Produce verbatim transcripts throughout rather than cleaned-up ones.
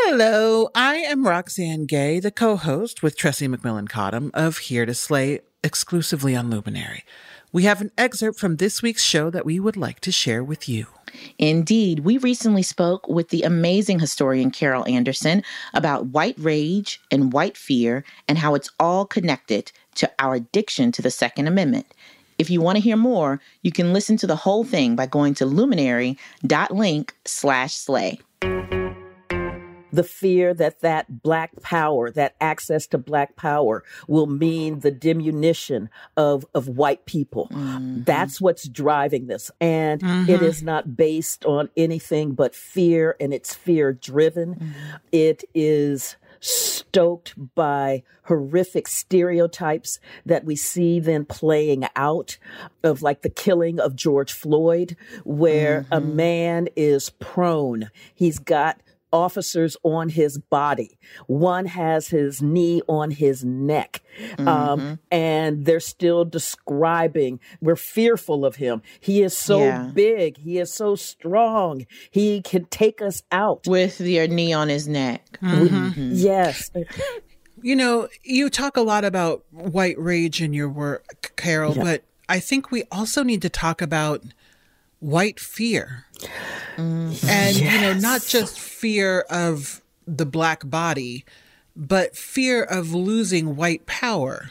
Hello, I am Roxanne Gay, the co-host with Tressie McMillan-Cottom of Here to Slay, exclusively on Luminary. We have an excerpt from this week's show that we would like to share with you. Indeed, we recently spoke with the amazing historian Carol Anderson about white rage and white fear and how it's all connected to our addiction to the Second Amendment. If you want to hear more, you can listen to the whole thing by going to luminary.link slash slay. The fear that that Black power, that access to Black power will mean the diminution of, of white people. Mm-hmm. That's what's driving this. And mm-hmm. it is not based on anything but fear, and it's fear-driven. Mm-hmm. It is stoked by horrific stereotypes that we see then playing out of, like, the killing of George Floyd, where mm-hmm. a man is prone. He's got officers on his body. One has his knee on his neck. Mm-hmm. Um, and they're still describing, we're fearful of him. He is so yeah. big. He is so strong. He can take us out. With your knee on his neck. Mm-hmm. We, yes. You know, you talk a lot about white rage in your work, Carol, yeah. but I think we also need to talk about white fear. Mm-hmm. And, yes. you know, not just fear of the Black body, but fear of losing white power.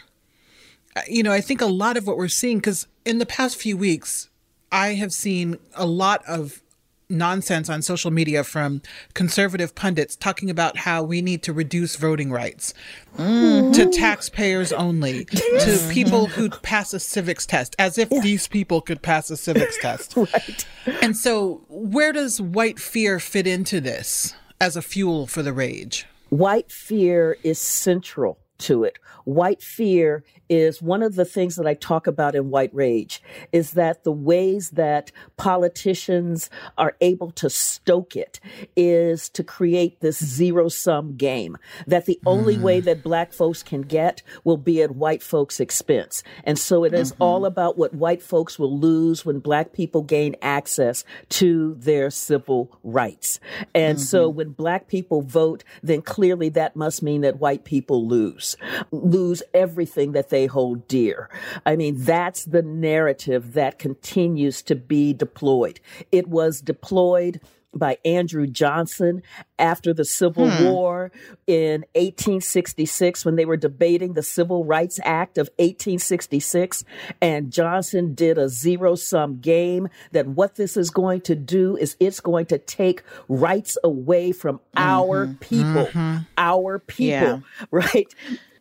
You know, I think a lot of what we're seeing, because in the past few weeks, I have seen a lot of nonsense on social media from conservative pundits talking about how we need to reduce voting rights mm. to taxpayers only, to people who pass a civics test, as if yeah. these people could pass a civics test. Right. And so where does white fear fit into this as a fuel for the rage? White fear is central to it. White fear is one of the things that I talk about in White Rage, is that the ways that politicians are able to stoke it is to create this zero-sum game, that the only mm. way that Black folks can get will be at white folks' expense. And so it is mm-hmm. all about what white folks will lose when Black people gain access to their civil rights. And mm-hmm. so when Black people vote, then clearly that must mean that white people lose, lose everything that they hold dear. I mean, that's the narrative that continues to be deployed. It was deployed by Andrew Johnson after the Civil hmm. War in eighteen sixty-six, when they were debating the Civil Rights Act of eighteen sixty-six. And Johnson did a zero-sum game that what this is going to do is it's going to take rights away from mm-hmm. our people, mm-hmm. our people, yeah. right?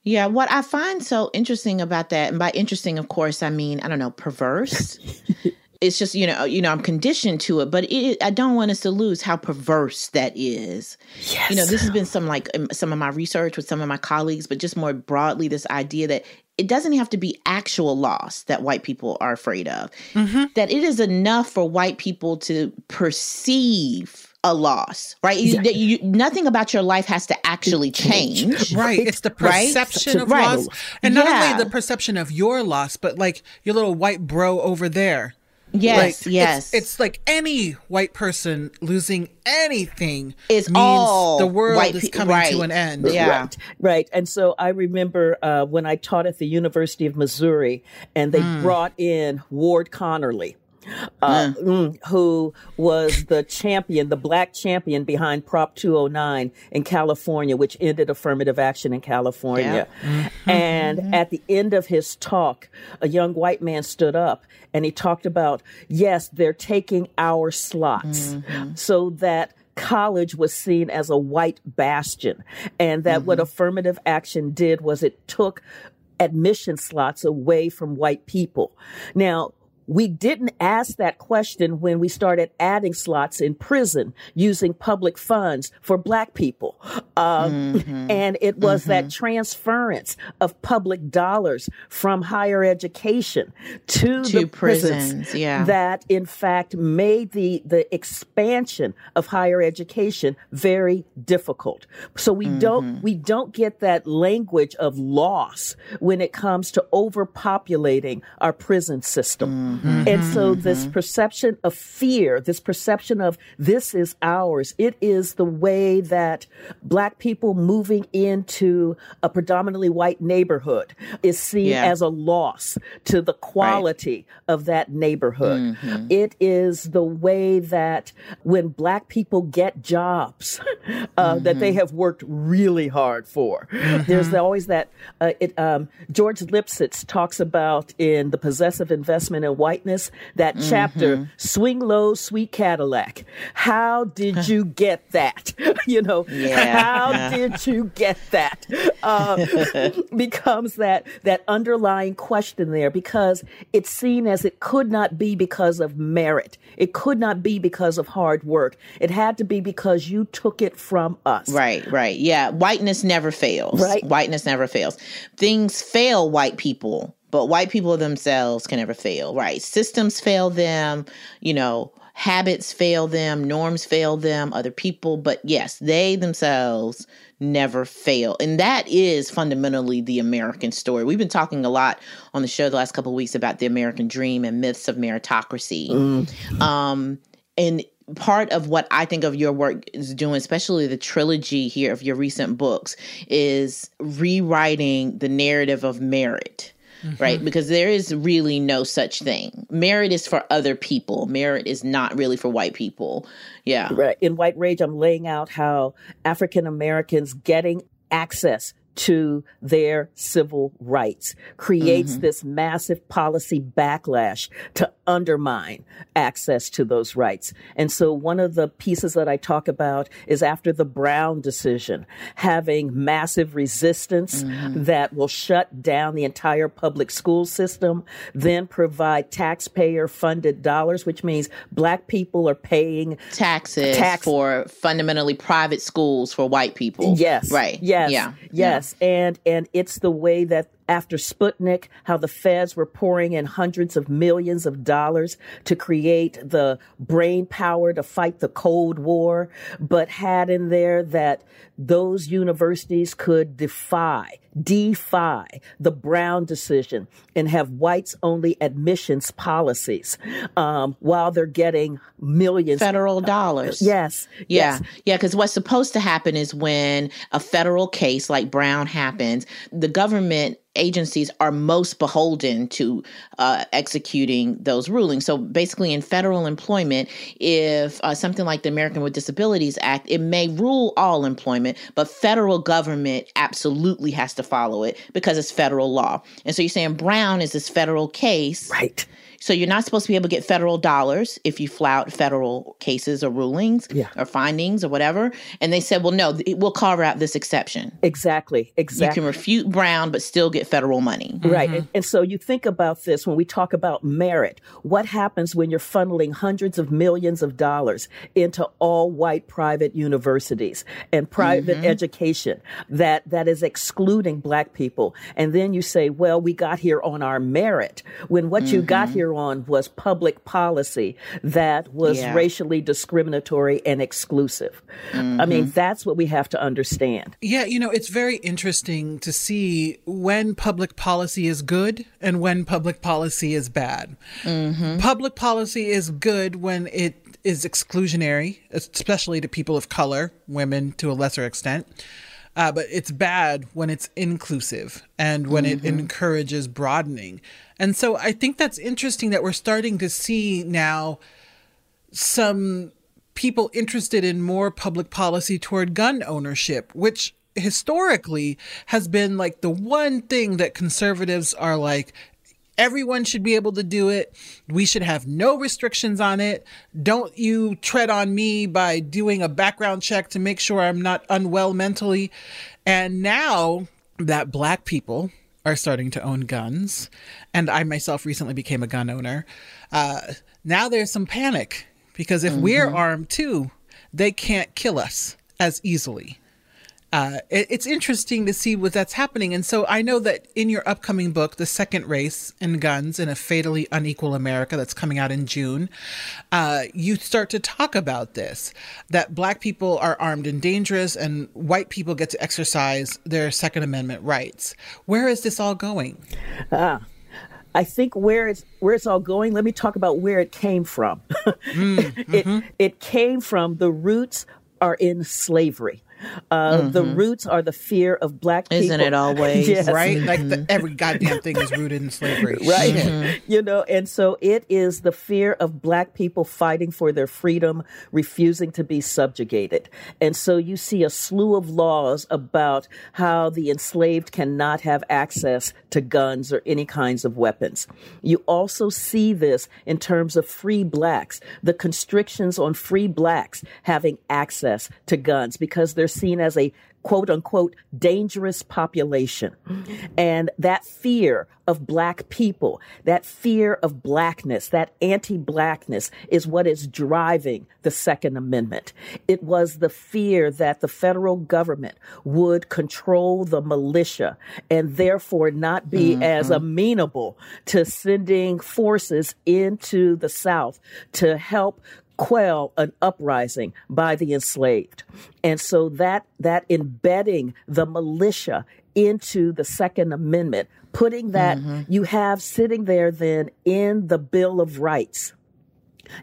Yeah, what I find so interesting about that, and by interesting, of course, I mean, I don't know, perverse. It's just, you know, you know, I'm conditioned to it, but it, I don't want us to lose how perverse that is. Yes. You know, this has been some like some of my research with some of my colleagues, but just more broadly, this idea that it doesn't have to be actual loss that white people are afraid of, mm-hmm. that it is enough for white people to perceive a loss, right? You, yeah. you, nothing about your life has to actually change. Right. It's the perception right? of right. loss. And yeah. not only the perception of your loss, but like your little white bro over there. Yes, like, yes. It's, it's like any white person losing anything is means all the world white pe- is coming right. to an end. Yeah. Right, right. And so I remember uh, when I taught at the University of Missouri, and they mm. brought in Ward Connerly. Uh, mm. who was the champion, the Black champion behind Prop two oh nine in California, which ended affirmative action in California. Yeah. Mm-hmm. And mm-hmm. at the end of his talk, a young white man stood up and he talked about, yes, they're taking our slots mm-hmm. so that college was seen as a white bastion. And that mm-hmm. what affirmative action did was it took admission slots away from white people. Now, We didn't ask that question when we started adding slots in prison using public funds for black people. Um, mm-hmm. And it was mm-hmm. that transference of public dollars from higher education to, to the prisons, prisons yeah. that, in fact, made the, the expansion of higher education very difficult. So we mm-hmm. don't we don't get that language of loss when it comes to overpopulating our prison system. Mm-hmm. Mm-hmm. And so this perception of fear, this perception of this is ours, it is the way that black people moving into a predominantly white neighborhood is seen yeah. as a loss to the quality right. of that neighborhood. Mm-hmm. It is the way that when black people get jobs uh, mm-hmm. that they have worked really hard for, mm-hmm. there's always that uh, it, um, George Lipsitz talks about in The Possessive Investment in Whiteness, that mm-hmm. chapter, Swing Low, Sweet Cadillac. How did you get that? you know, yeah. how yeah. did you get that? Um, becomes that that underlying question there, because it's seen as it could not be because of merit. It could not be because of hard work. It had to be because you took it from us. Right, right. Yeah. Whiteness never fails. Right. Whiteness never fails. Things fail white people, but white people themselves can never fail, right? Systems fail them, you know, habits fail them, norms fail them, other people. But yes, they themselves never fail. And that is fundamentally the American story. We've been talking a lot on the show the last couple of weeks about the American dream and myths of meritocracy. Mm. Um, and part of what I think of your work is doing, especially the trilogy here of your recent books, is rewriting the narrative of merit. Mm-hmm. Right? Because there is really no such thing. Merit is for other people. Merit is not really for white people. Yeah. Right. In White Rage, I'm laying out how African Americans getting access to their civil rights creates mm-hmm. this massive policy backlash to undermine access to those rights. And so one of the pieces that I talk about is after the Brown decision, having massive resistance mm-hmm. that will shut down the entire public school system, then provide taxpayer funded dollars, which means black people are paying taxes tax- for fundamentally private schools for white people. Yes. Right. Yes. Yeah. Yes. And and it's the way that after Sputnik, how the feds were pouring in hundreds of millions of dollars to create the brain power to fight the Cold War, but had in there that those universities could defy, defy the Brown decision and have whites-only admissions policies um, while they're getting millions. Federal dollars. Yes. Yeah. Yes. Yeah, because what's supposed to happen is when a federal case like Brown happens, the government agencies are most beholden to uh, executing those rulings. So basically in federal employment, if uh, something like the Americans with Disabilities Act, it may rule all employment, but federal government absolutely has to follow it because it's federal law. And so you're saying Brown is this federal case. Right. So you're not supposed to be able to get federal dollars if you flout federal cases or rulings yeah. or findings or whatever. And they said, well, no, we'll carve out this exception. Exactly. Exactly. You can refute Brown, but still get federal money. Right. Mm-hmm. And so you think about this when we talk about merit. What happens when you're funneling hundreds of millions of dollars into all white private universities and private mm-hmm. education that, that is excluding black people? And then you say, well, we got here on our merit, when what mm-hmm. you got here on was public policy that was yeah. racially discriminatory and exclusive. Mm-hmm. I mean, that's what we have to understand. Yeah, you know, it's very interesting to see when public policy is good and when public policy is bad. Mm-hmm. Public policy is good when it is exclusionary, especially to people of color, women to a lesser extent. Uh, but it's bad when it's inclusive and when mm-hmm. it encourages broadening. And so I think that's interesting that we're starting to see now some people interested in more public policy toward gun ownership, which historically has been like the one thing that conservatives are like, everyone should be able to do it. We should have no restrictions on it. Don't you tread on me by doing a background check to make sure I'm not unwell mentally. And now that black people are starting to own guns. And I myself recently became a gun owner. Uh, now there's some panic because if mm-hmm. we're armed too, they can't kill us as easily. Uh, it, it's interesting to see what that's happening. And so I know that in your upcoming book, The Second Race and Guns in a Fatally Unequal America, that's coming out in June, uh, you start to talk about this, that Black people are armed and dangerous and white people get to exercise their Second Amendment rights. Where is this all going? Uh, I think where it's, where it's all going, let me talk about where it came from. mm, mm-hmm. it, it came from, the roots are in slavery. Uh, mm-hmm. The roots are the fear of Black people. Isn't it always? Yes. Right? Mm-hmm. Like the, every goddamn thing is rooted in slavery. Right. Mm-hmm. You know, and so it is the fear of Black people fighting for their freedom, refusing to be subjugated. And so you see a slew of laws about how the enslaved cannot have access to guns or any kinds of weapons. You also see this in terms of free Blacks, the constrictions on free Blacks having access to guns because they're seen as a quote unquote dangerous population. And that fear of Black people, that fear of Blackness, that anti-Blackness is what is driving the Second Amendment. It was the fear that the federal government would control the militia and therefore not be mm-hmm. as amenable to sending forces into the South to help quell an uprising by the enslaved. And so that that embedding the militia into the Second Amendment, putting that mm-hmm. you have sitting there then in the Bill of Rights,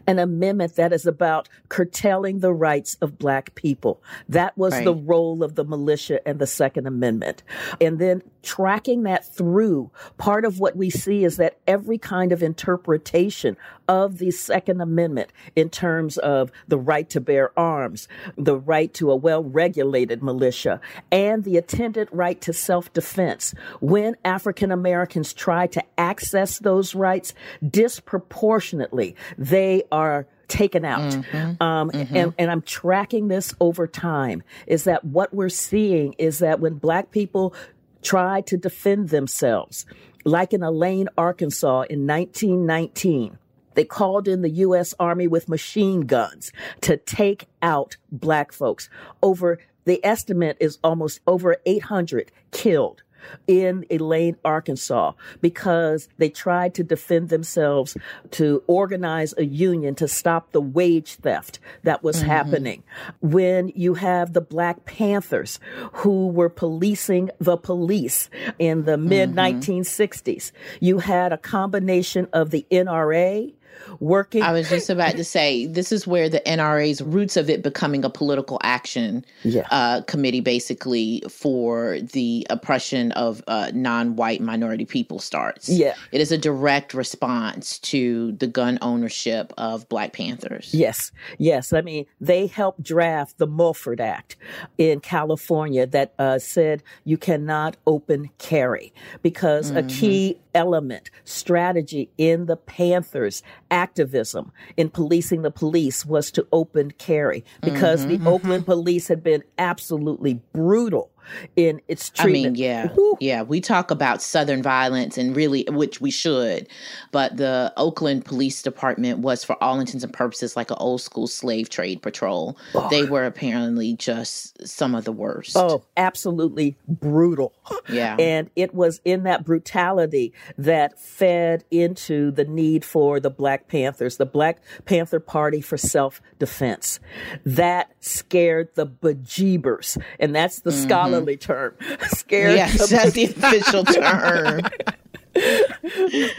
an amendment that is about curtailing the rights of Black people. That was right. the role of the militia and the Second Amendment. And then tracking that through, part of what we see is that every kind of interpretation of the Second Amendment in terms of the right to bear arms, the right to a well-regulated militia, and the attendant right to self-defense. When African Americans try to access those rights disproportionately, they They are taken out. Mm-hmm. Um, mm-hmm. And, and I'm tracking this over time, is that what we're seeing is that when Black people try to defend themselves, like in Elaine, Arkansas in nineteen nineteen, they called in the U S Army with machine guns to take out Black folks. Over, the estimate is almost over eight hundred killed in Elaine, Arkansas, because they tried to defend themselves, to organize a union to stop the wage theft that was mm-hmm. happening. When you have the Black Panthers who were policing the police in the mid nineteen sixties, you had a combination of the N R A working. I was just about to say, this is where the N R A's roots of it becoming a political action yeah. uh, committee, basically, for the oppression of uh, non-white minority people starts. Yeah. It is a direct response to the gun ownership of Black Panthers. Yes. Yes. I mean, they helped draft the Mulford Act in California that uh, said you cannot open carry, because mm-hmm. a key element, strategy in the Panthers' activism in policing the police was to open carry, because mm-hmm. the Oakland police had been absolutely brutal in its treatment. I mean, yeah. Woo. Yeah. We talk about Southern violence, and really, which we should, but the Oakland Police Department was, for all intents and purposes, like an old school slave trade patrol. Oh. They were apparently just some of the worst. Oh, absolutely brutal. Yeah. And it was in that brutality that fed into the need for the Black Panthers, the Black Panther Party for self-defense. That scared the bejeebers. And that's the mm. scholar term. Scared. Yes, the that's be- the official term.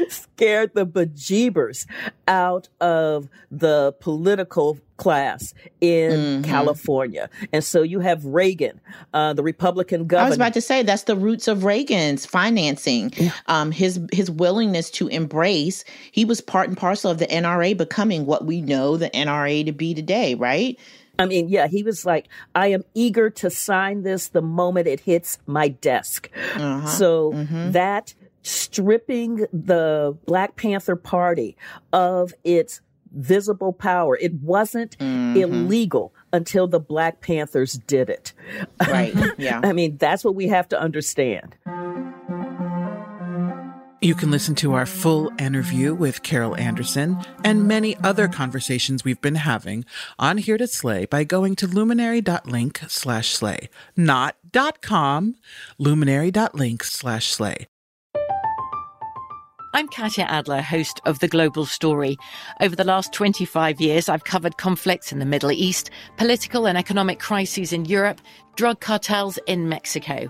Scared the bejeebers out of the political class in mm-hmm. California. And so you have Reagan, uh, the Republican governor. I was about to say, that's the roots of Reagan's financing. Yeah. Um, his his willingness to embrace, he was part and parcel of the N R A becoming what we know the N R A to be today, right? I mean, yeah, he was like, I am eager to sign this the moment it hits my desk. Uh-huh. So mm-hmm. that stripping the Black Panther Party of its visible power, it wasn't mm-hmm. illegal until the Black Panthers did it. Right. Yeah. I mean, that's what we have to understand. You can listen to our full interview with Carol Anderson and many other conversations we've been having on Here to Slay by going to luminary.link slash slay. Not dot com, luminary.link slash slay. I'm Katia Adler, host of The Global Story. Over the last twenty-five years, I've covered conflicts in the Middle East, political and economic crises in Europe, drug cartels in Mexico.